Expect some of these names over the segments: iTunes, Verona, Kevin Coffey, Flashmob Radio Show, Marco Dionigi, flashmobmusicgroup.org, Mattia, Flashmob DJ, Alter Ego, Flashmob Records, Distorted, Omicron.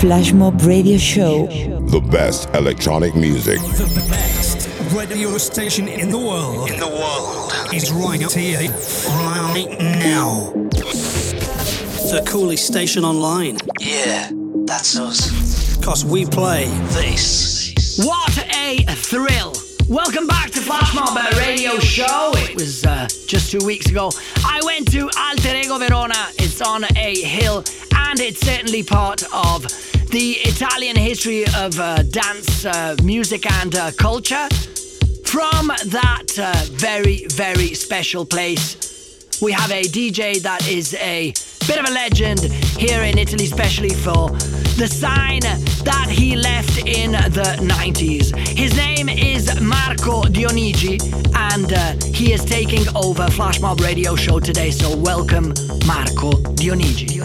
Flashmob Radio Show. The best electronic music. The best radio station in the world. Is right here, right now. The coolest station online. Yeah, that's us. Because we play this. What a thrill. Welcome back to Flashmob Radio Show. It was just 2 weeks ago. I went to Alter Ego, Verona. It's on a hill, and it's certainly part of the Italian history of dance, music, and culture. From that very, very special place, we have a DJ that is a bit of a legend here in Italy, especially for the sign that he left in the 90s. His name is Marco Dionigi, and he is taking over Flashmob Radio Show today. So welcome, Marco Dionigi.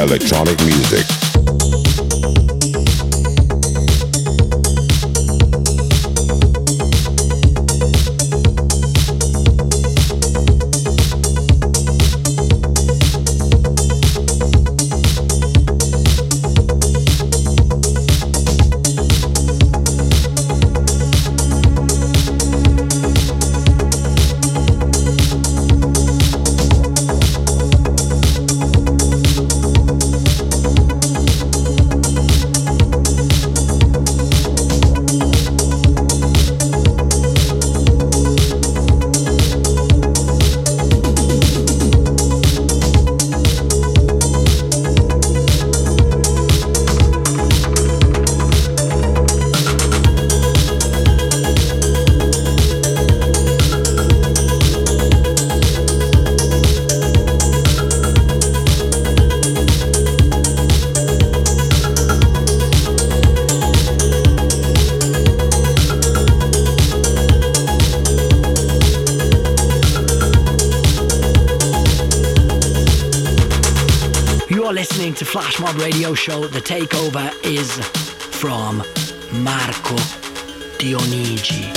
Electronic music. to Flashmob Radio Show. The takeover is from Marco Dionigi.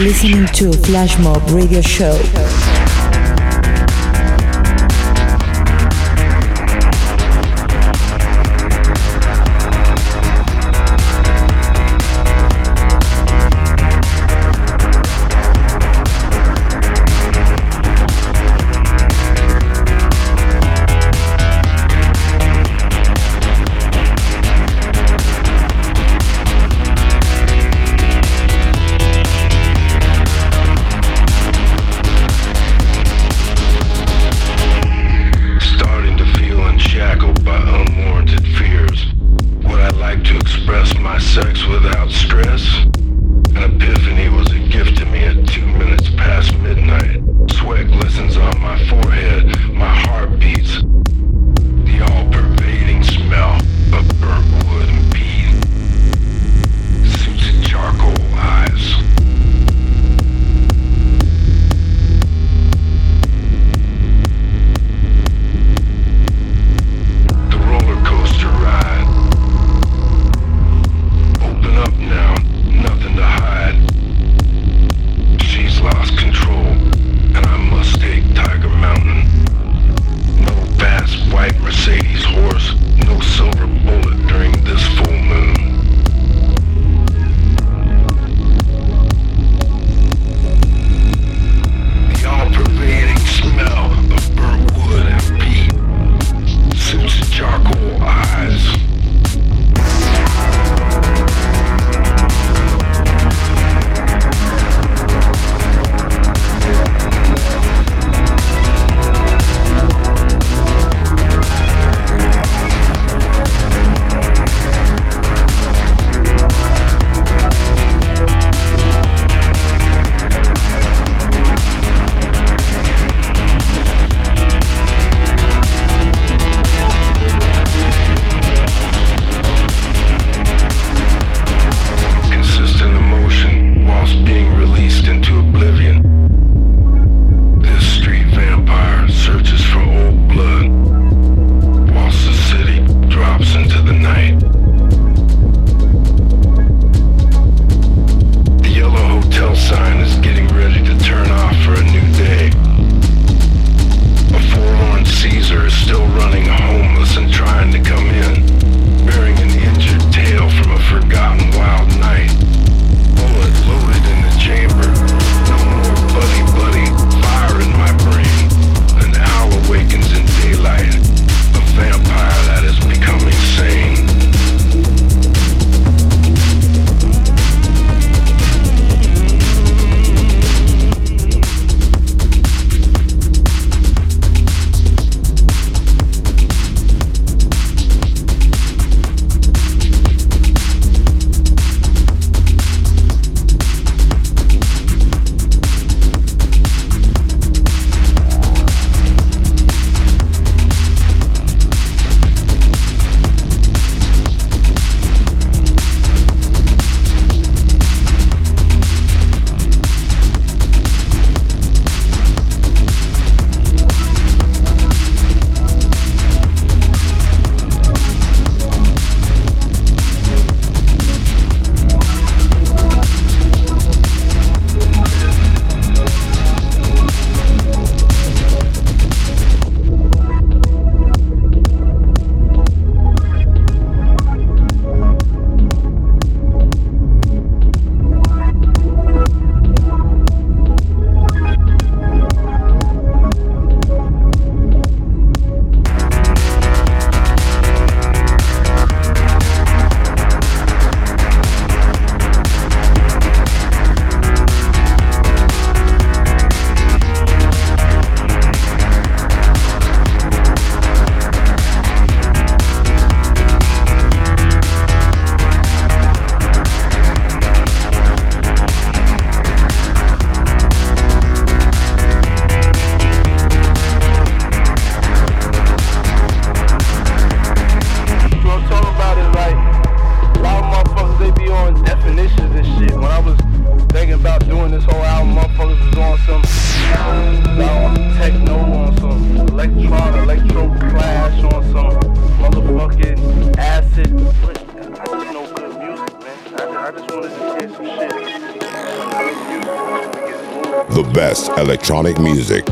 Listening to Flashmob Radio Show. the best electronic music.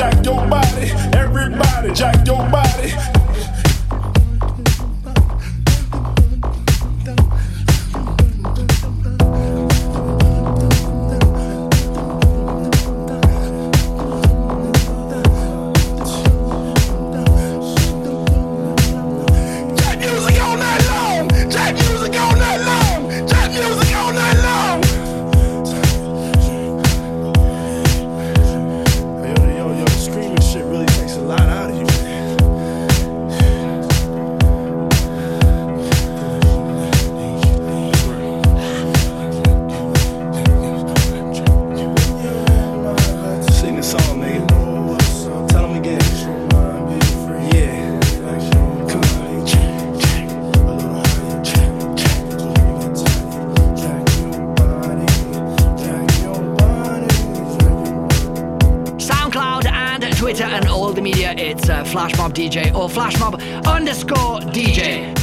jack your body. Everybody jack your body. Flashmob DJ or Flashmob_DJ.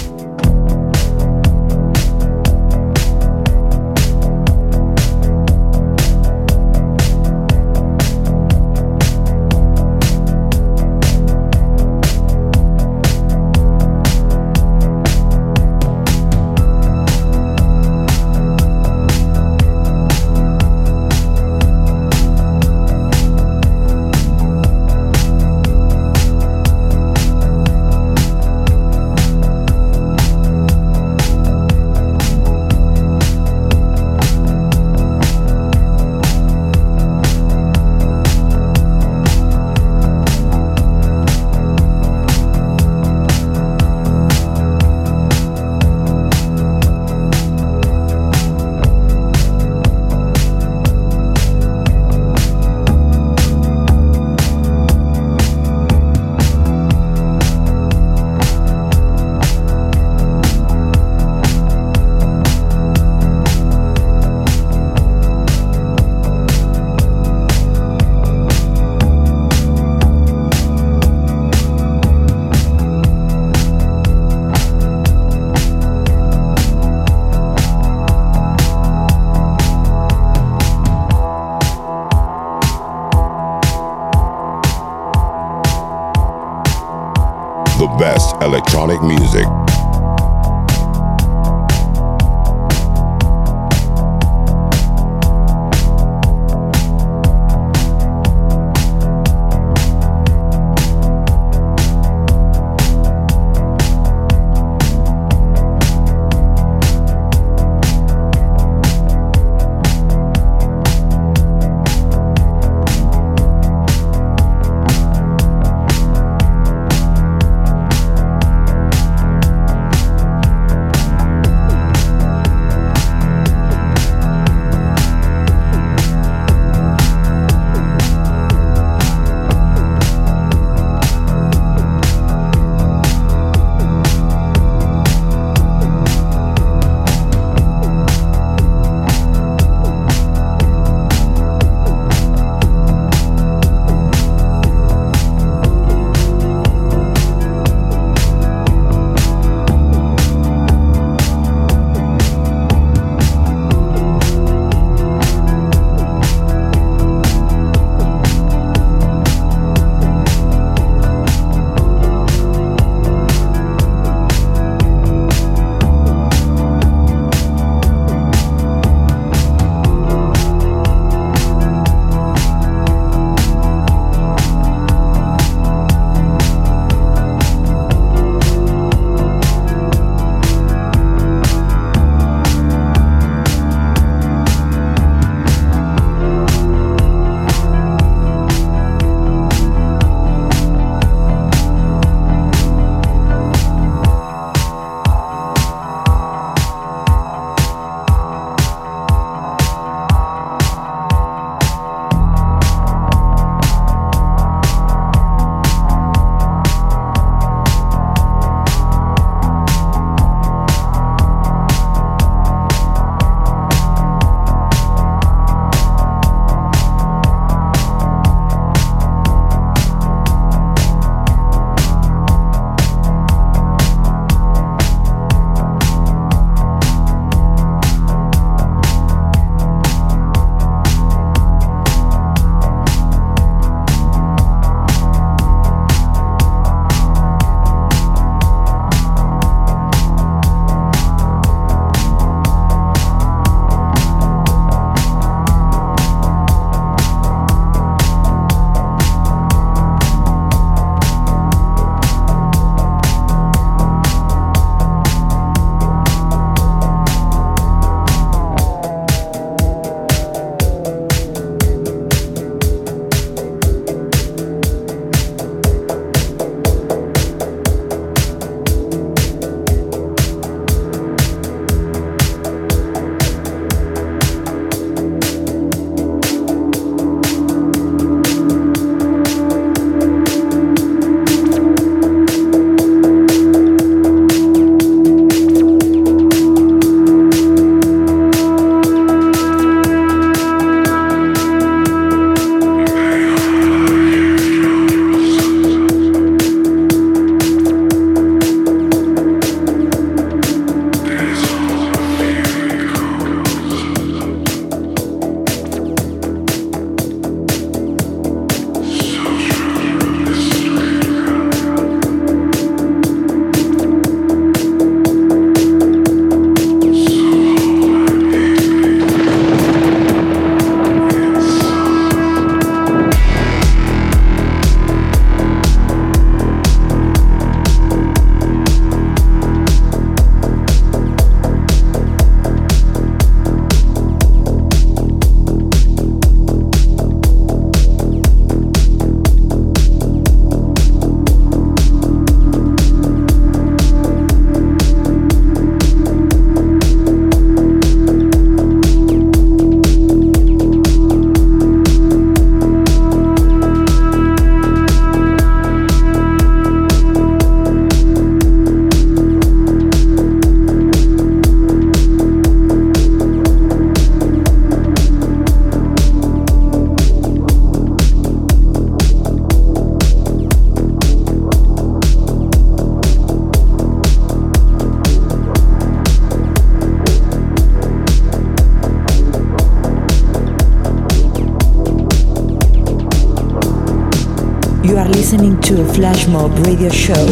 You are listening to Flashmob Radio Show.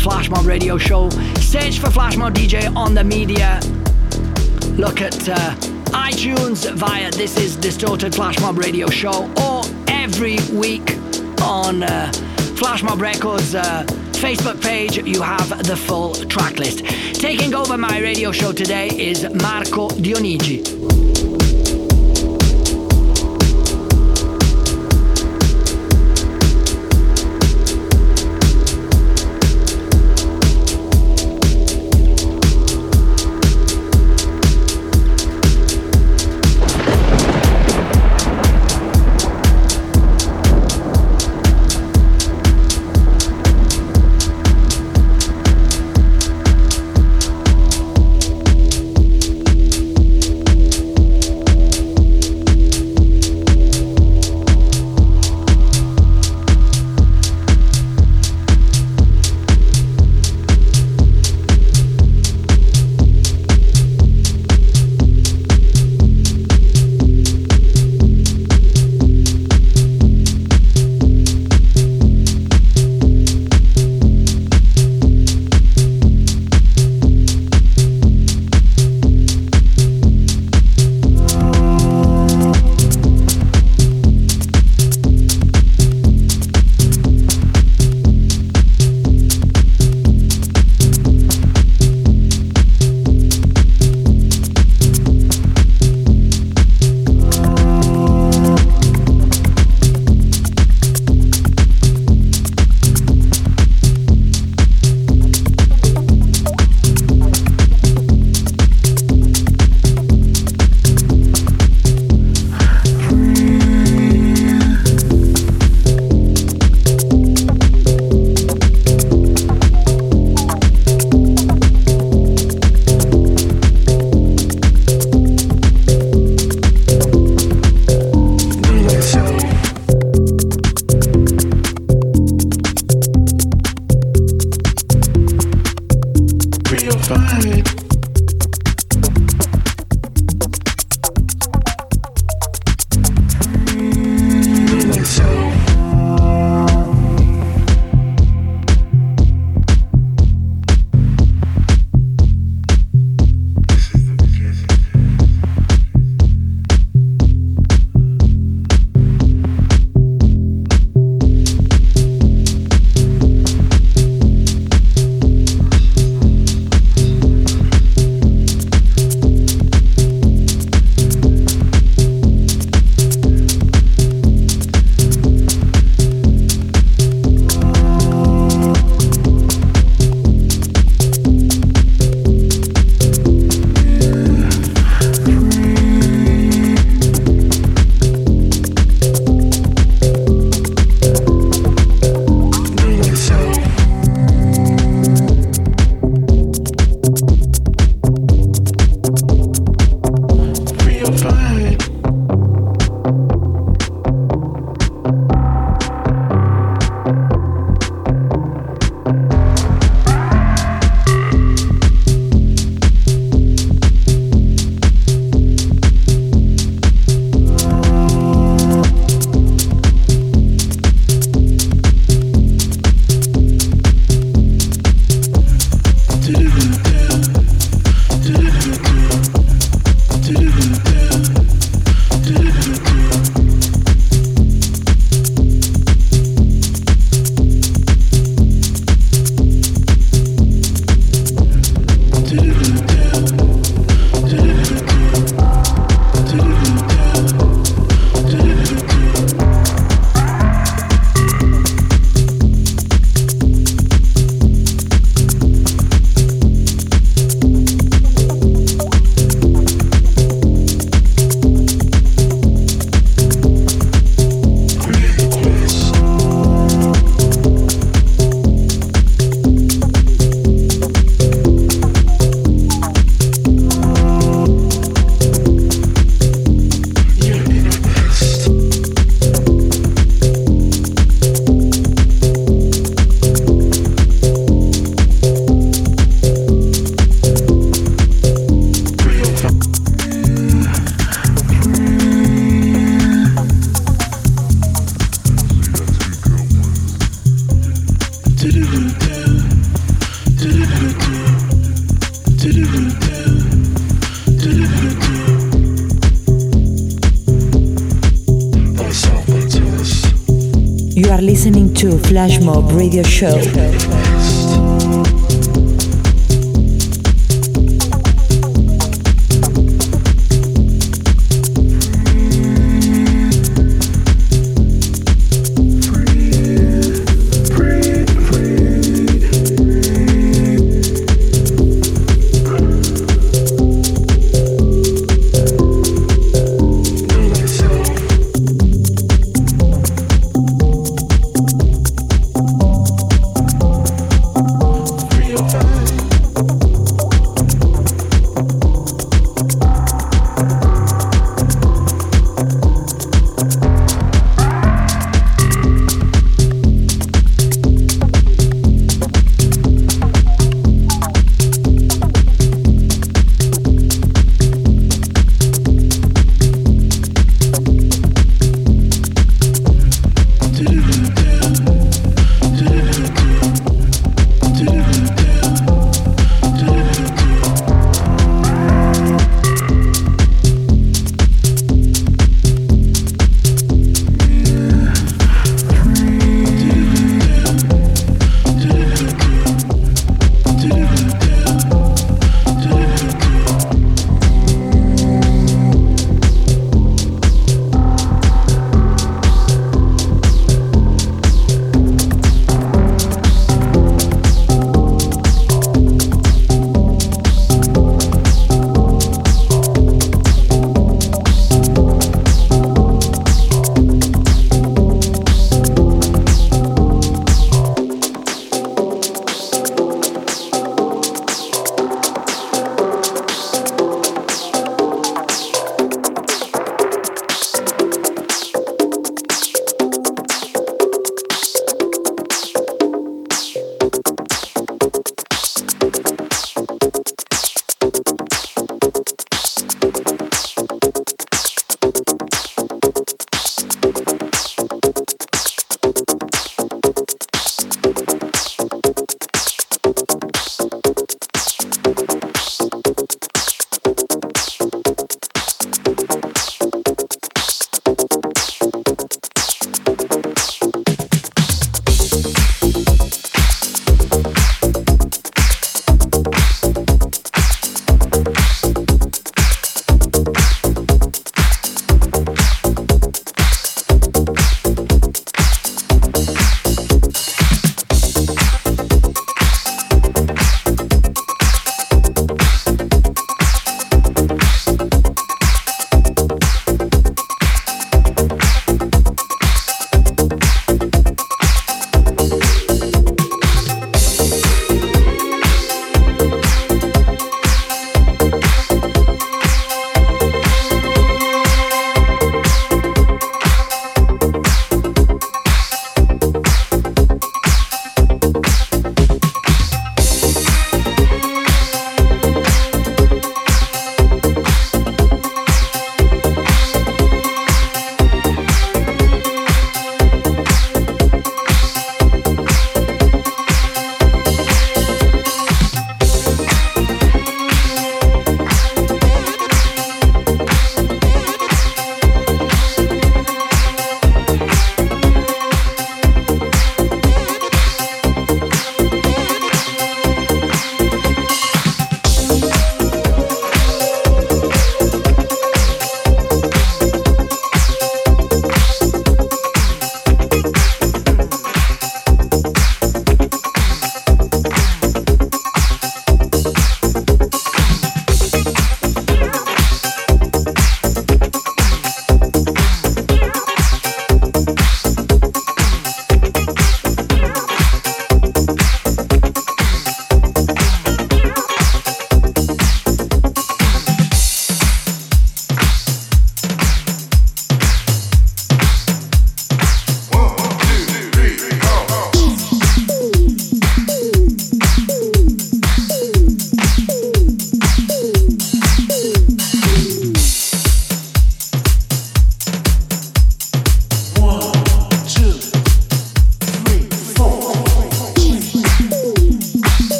Flashmob Radio Show. Search for Flashmob DJ on the media. Look at iTunes via This Is Distorted Flashmob Radio Show, or every week on Flashmob Records Facebook page you have the full track list. Taking over my radio show today is Marco Dionigi. You are listening to Flashmob Radio Show.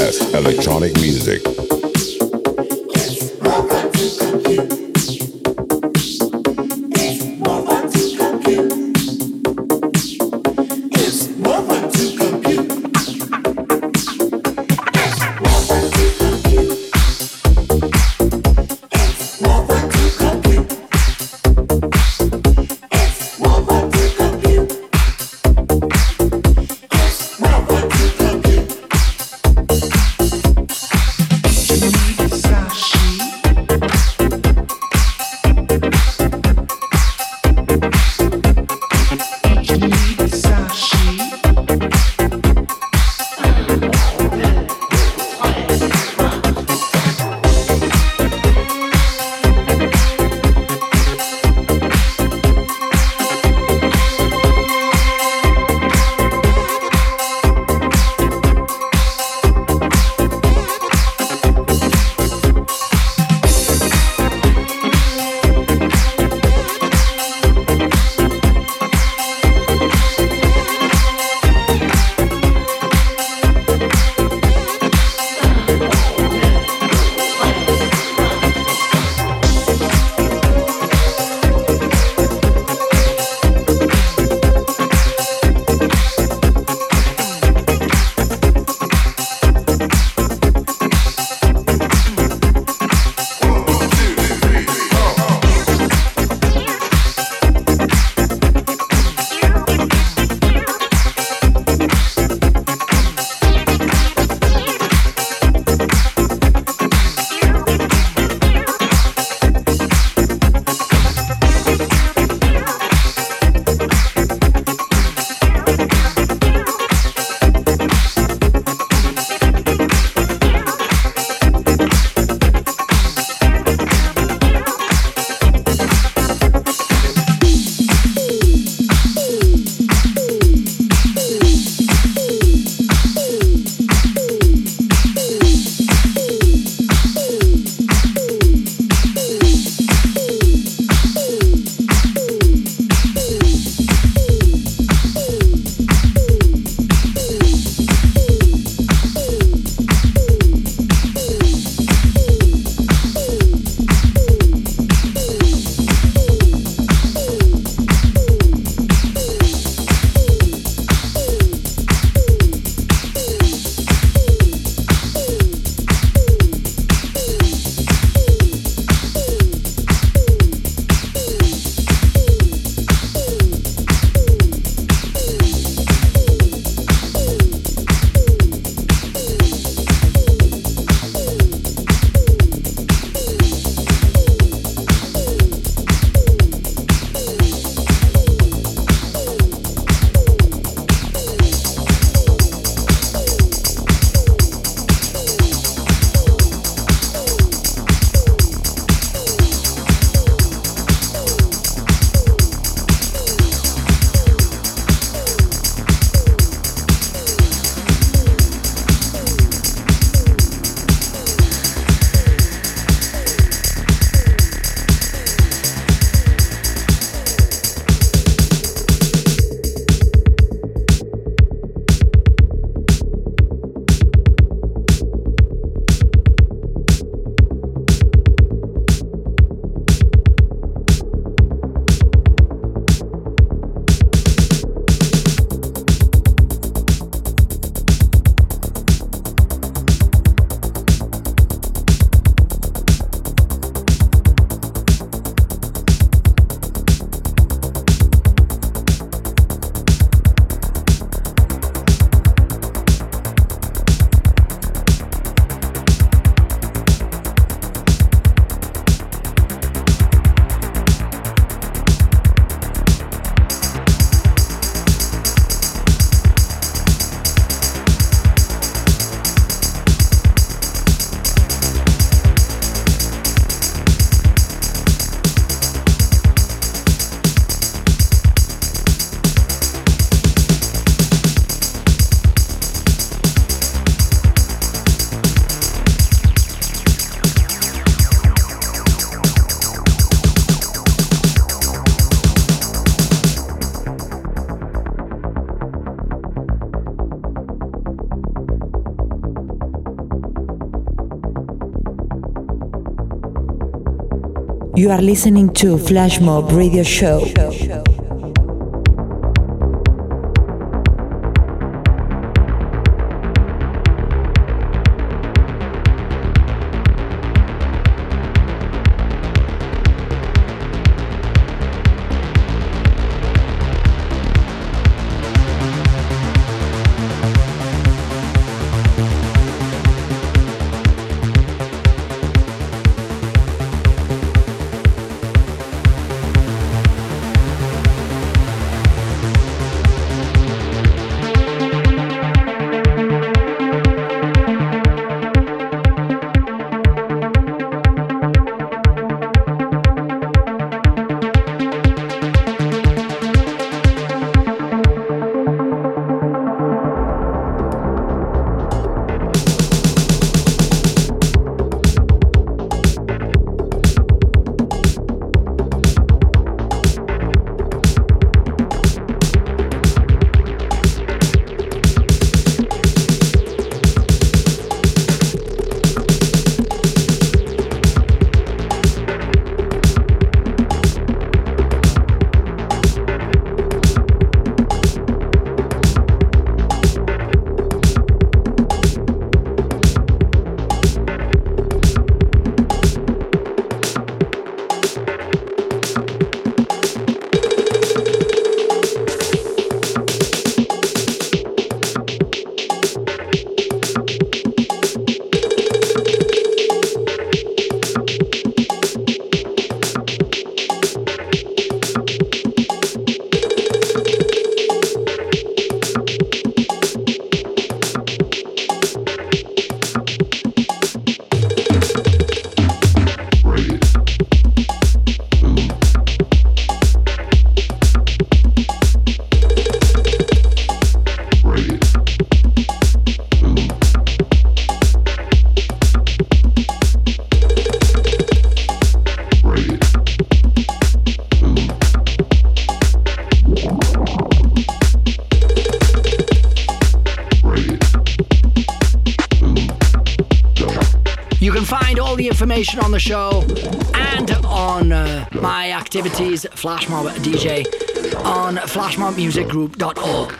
best electronic music. You are listening to Flashmob Radio Show. Information on the show and on my activities, Flashmob DJ, on flashmobmusicgroup.org.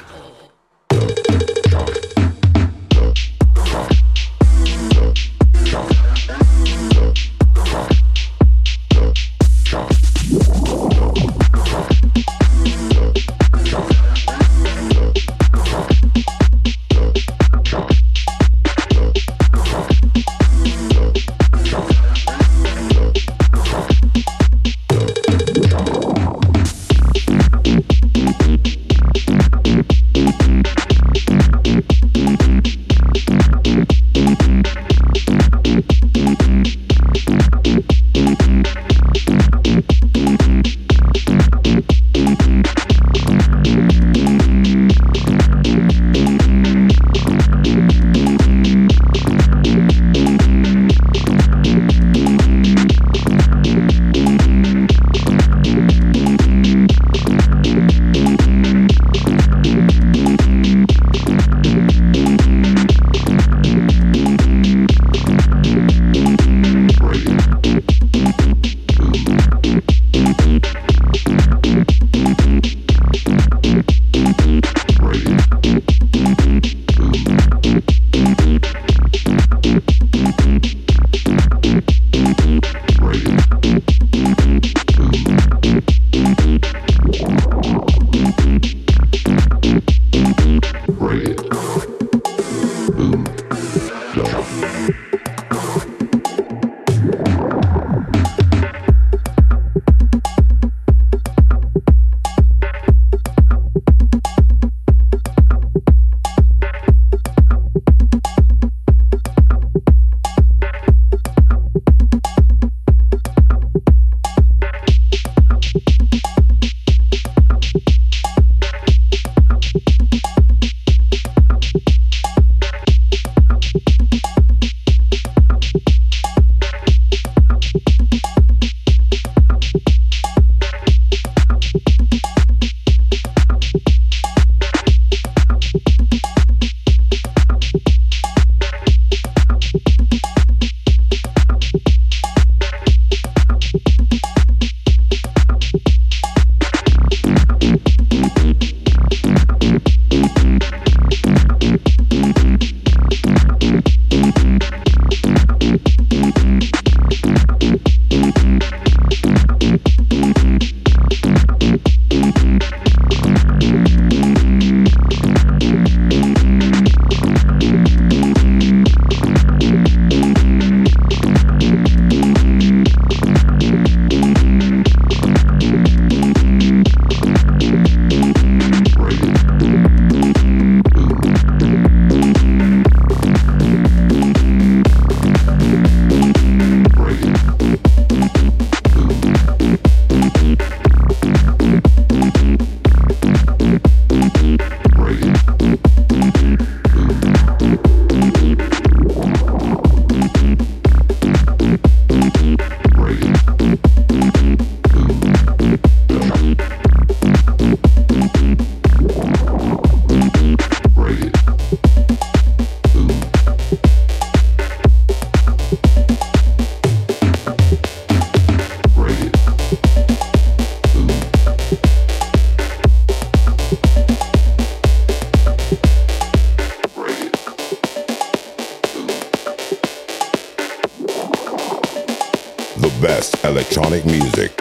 best electronic music.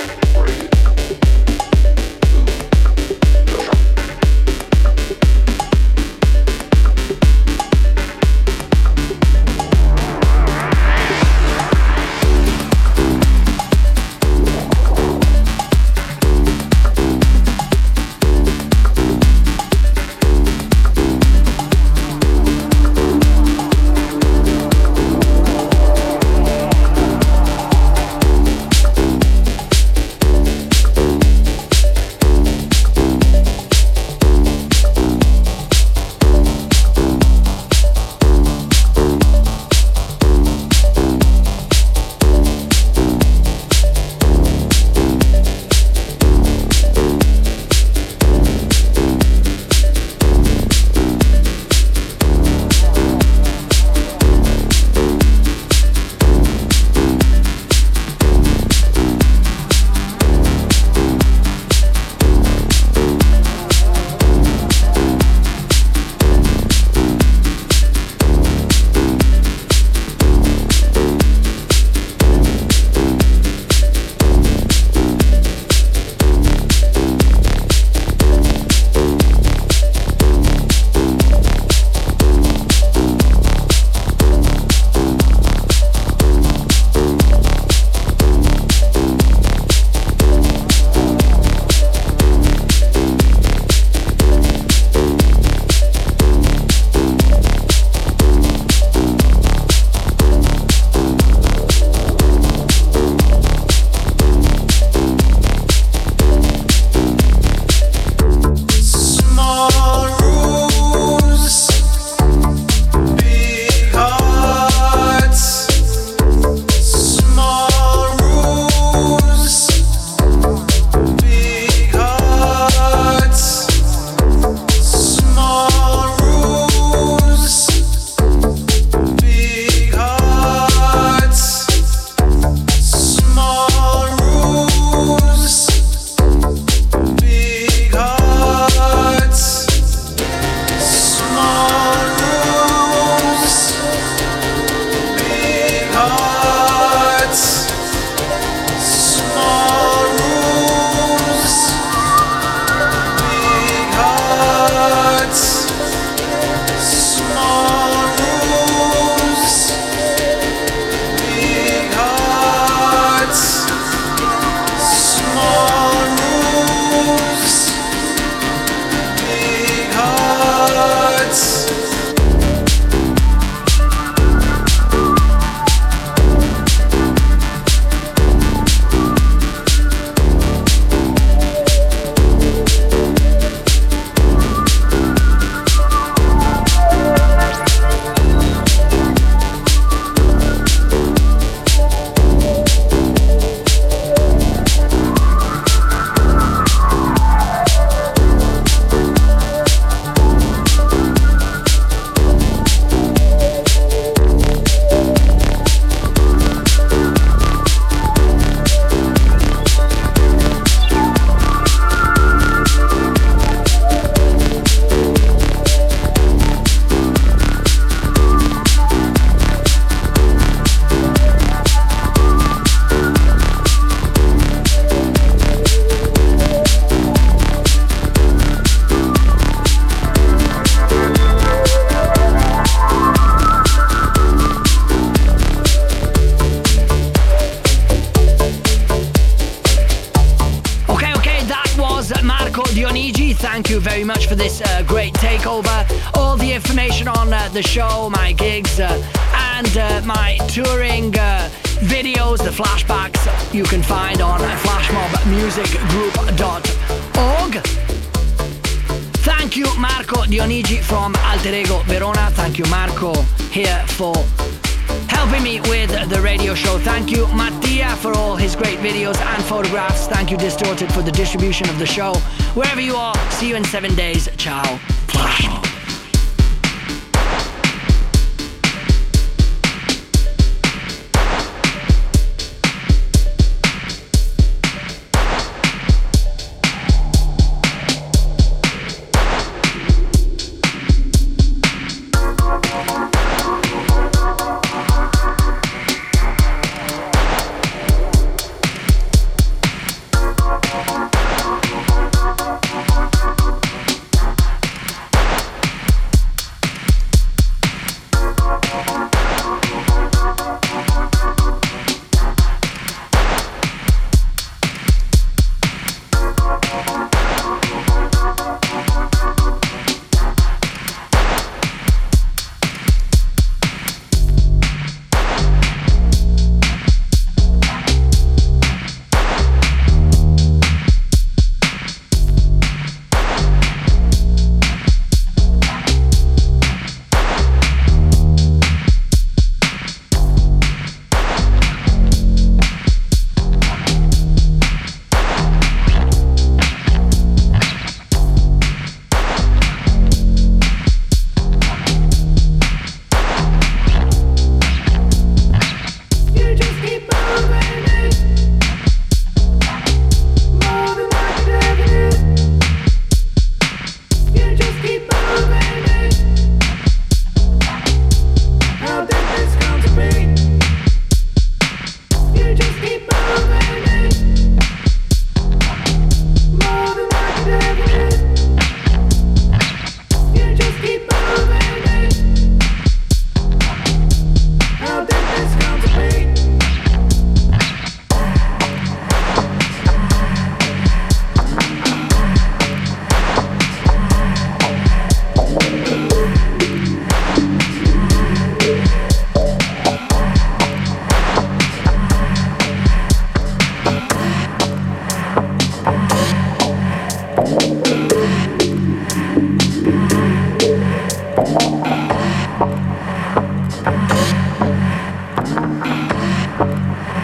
The show, my gigs, and my touring videos, the flashbacks you can find on flashmobmusicgroup.org. Thank you, Marco Dionigi from Alter Ego, Verona. Thank you, Marco, here for helping me with the radio show. Thank you, Mattia, for all his great videos and photographs. Thank you, Distorted, for the distribution of the show. Wherever you are, see you in 7 days. Ciao.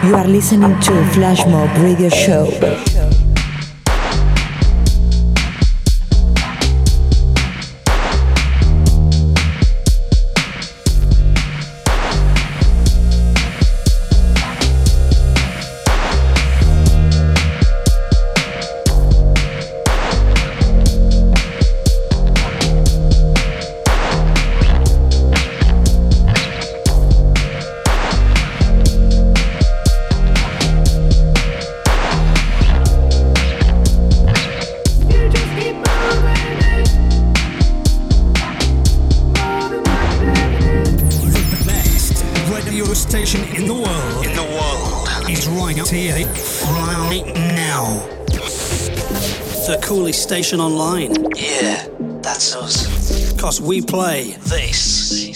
You are listening to Flashmob Radio Show. Station online. Yeah, that's us. 'Cause we play this.